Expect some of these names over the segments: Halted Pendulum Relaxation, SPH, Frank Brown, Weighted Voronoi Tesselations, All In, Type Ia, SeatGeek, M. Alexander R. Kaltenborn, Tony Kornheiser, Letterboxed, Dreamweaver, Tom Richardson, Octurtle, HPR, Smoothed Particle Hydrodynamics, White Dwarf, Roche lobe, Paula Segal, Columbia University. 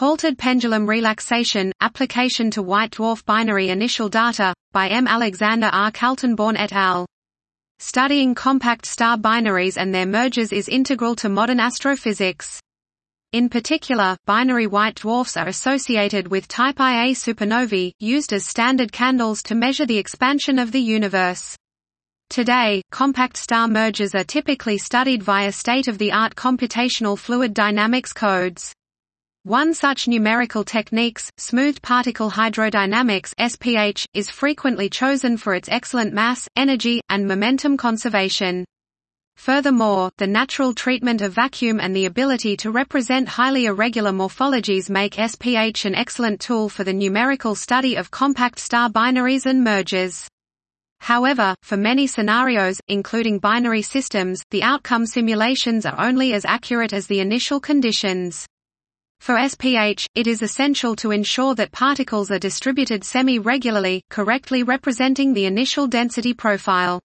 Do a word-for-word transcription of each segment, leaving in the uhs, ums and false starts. Halted Pendulum Relaxation, Application to White Dwarf Binary Initial Data, by M. Alexander R. Kaltenborn et al. Studying compact star binaries and their mergers is integral to modern astrophysics. In particular, binary white dwarfs are associated with Type Ia supernovae, used as standard candles to measure the expansion of the universe. Today, compact star mergers are typically studied via state-of-the-art computational fluid dynamics codes. One such numerical techniques, smoothed particle hydrodynamics (S P H), is frequently chosen for its excellent mass, energy, and momentum conservation. Furthermore, the natural treatment of vacuum and the ability to represent highly irregular morphologies make S P H an excellent tool for the numerical study of compact star binaries and mergers. However, for many scenarios, including binary systems, the outcome simulations are only as accurate as the initial conditions. For S P H, it is essential to ensure that particles are distributed semi-regularly, correctly representing the initial density profile.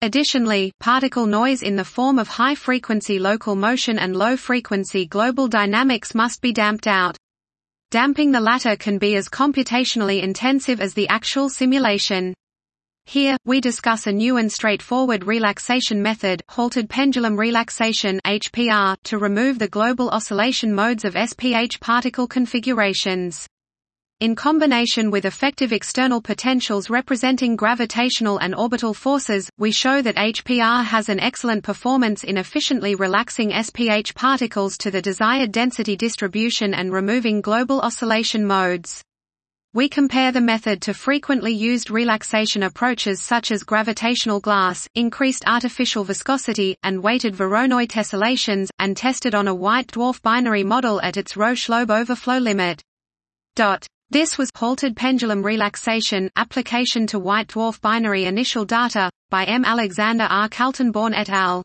Additionally, particle noise in the form of high-frequency local motion and low-frequency global dynamics must be damped out. Damping the latter can be as computationally intensive as the actual simulation. Here, we discuss a new and straightforward relaxation method, halted pendulum relaxation (H P R), to remove the global oscillation modes of S P H particle configurations. In combination with effective external potentials representing gravitational and orbital forces, we show that H P R has an excellent performance in efficiently relaxing S P H particles to the desired density distribution and removing global oscillation modes. We compare the method to frequently used relaxation approaches such as gravitational glass, increased artificial viscosity, and weighted Voronoi tessellations, and tested on a white dwarf binary model at its Roche lobe overflow limit. This was Halted Pendulum Relaxation, Application to White Dwarf Binary Initial Data, by M. Alexander R. Kaltenborn et al.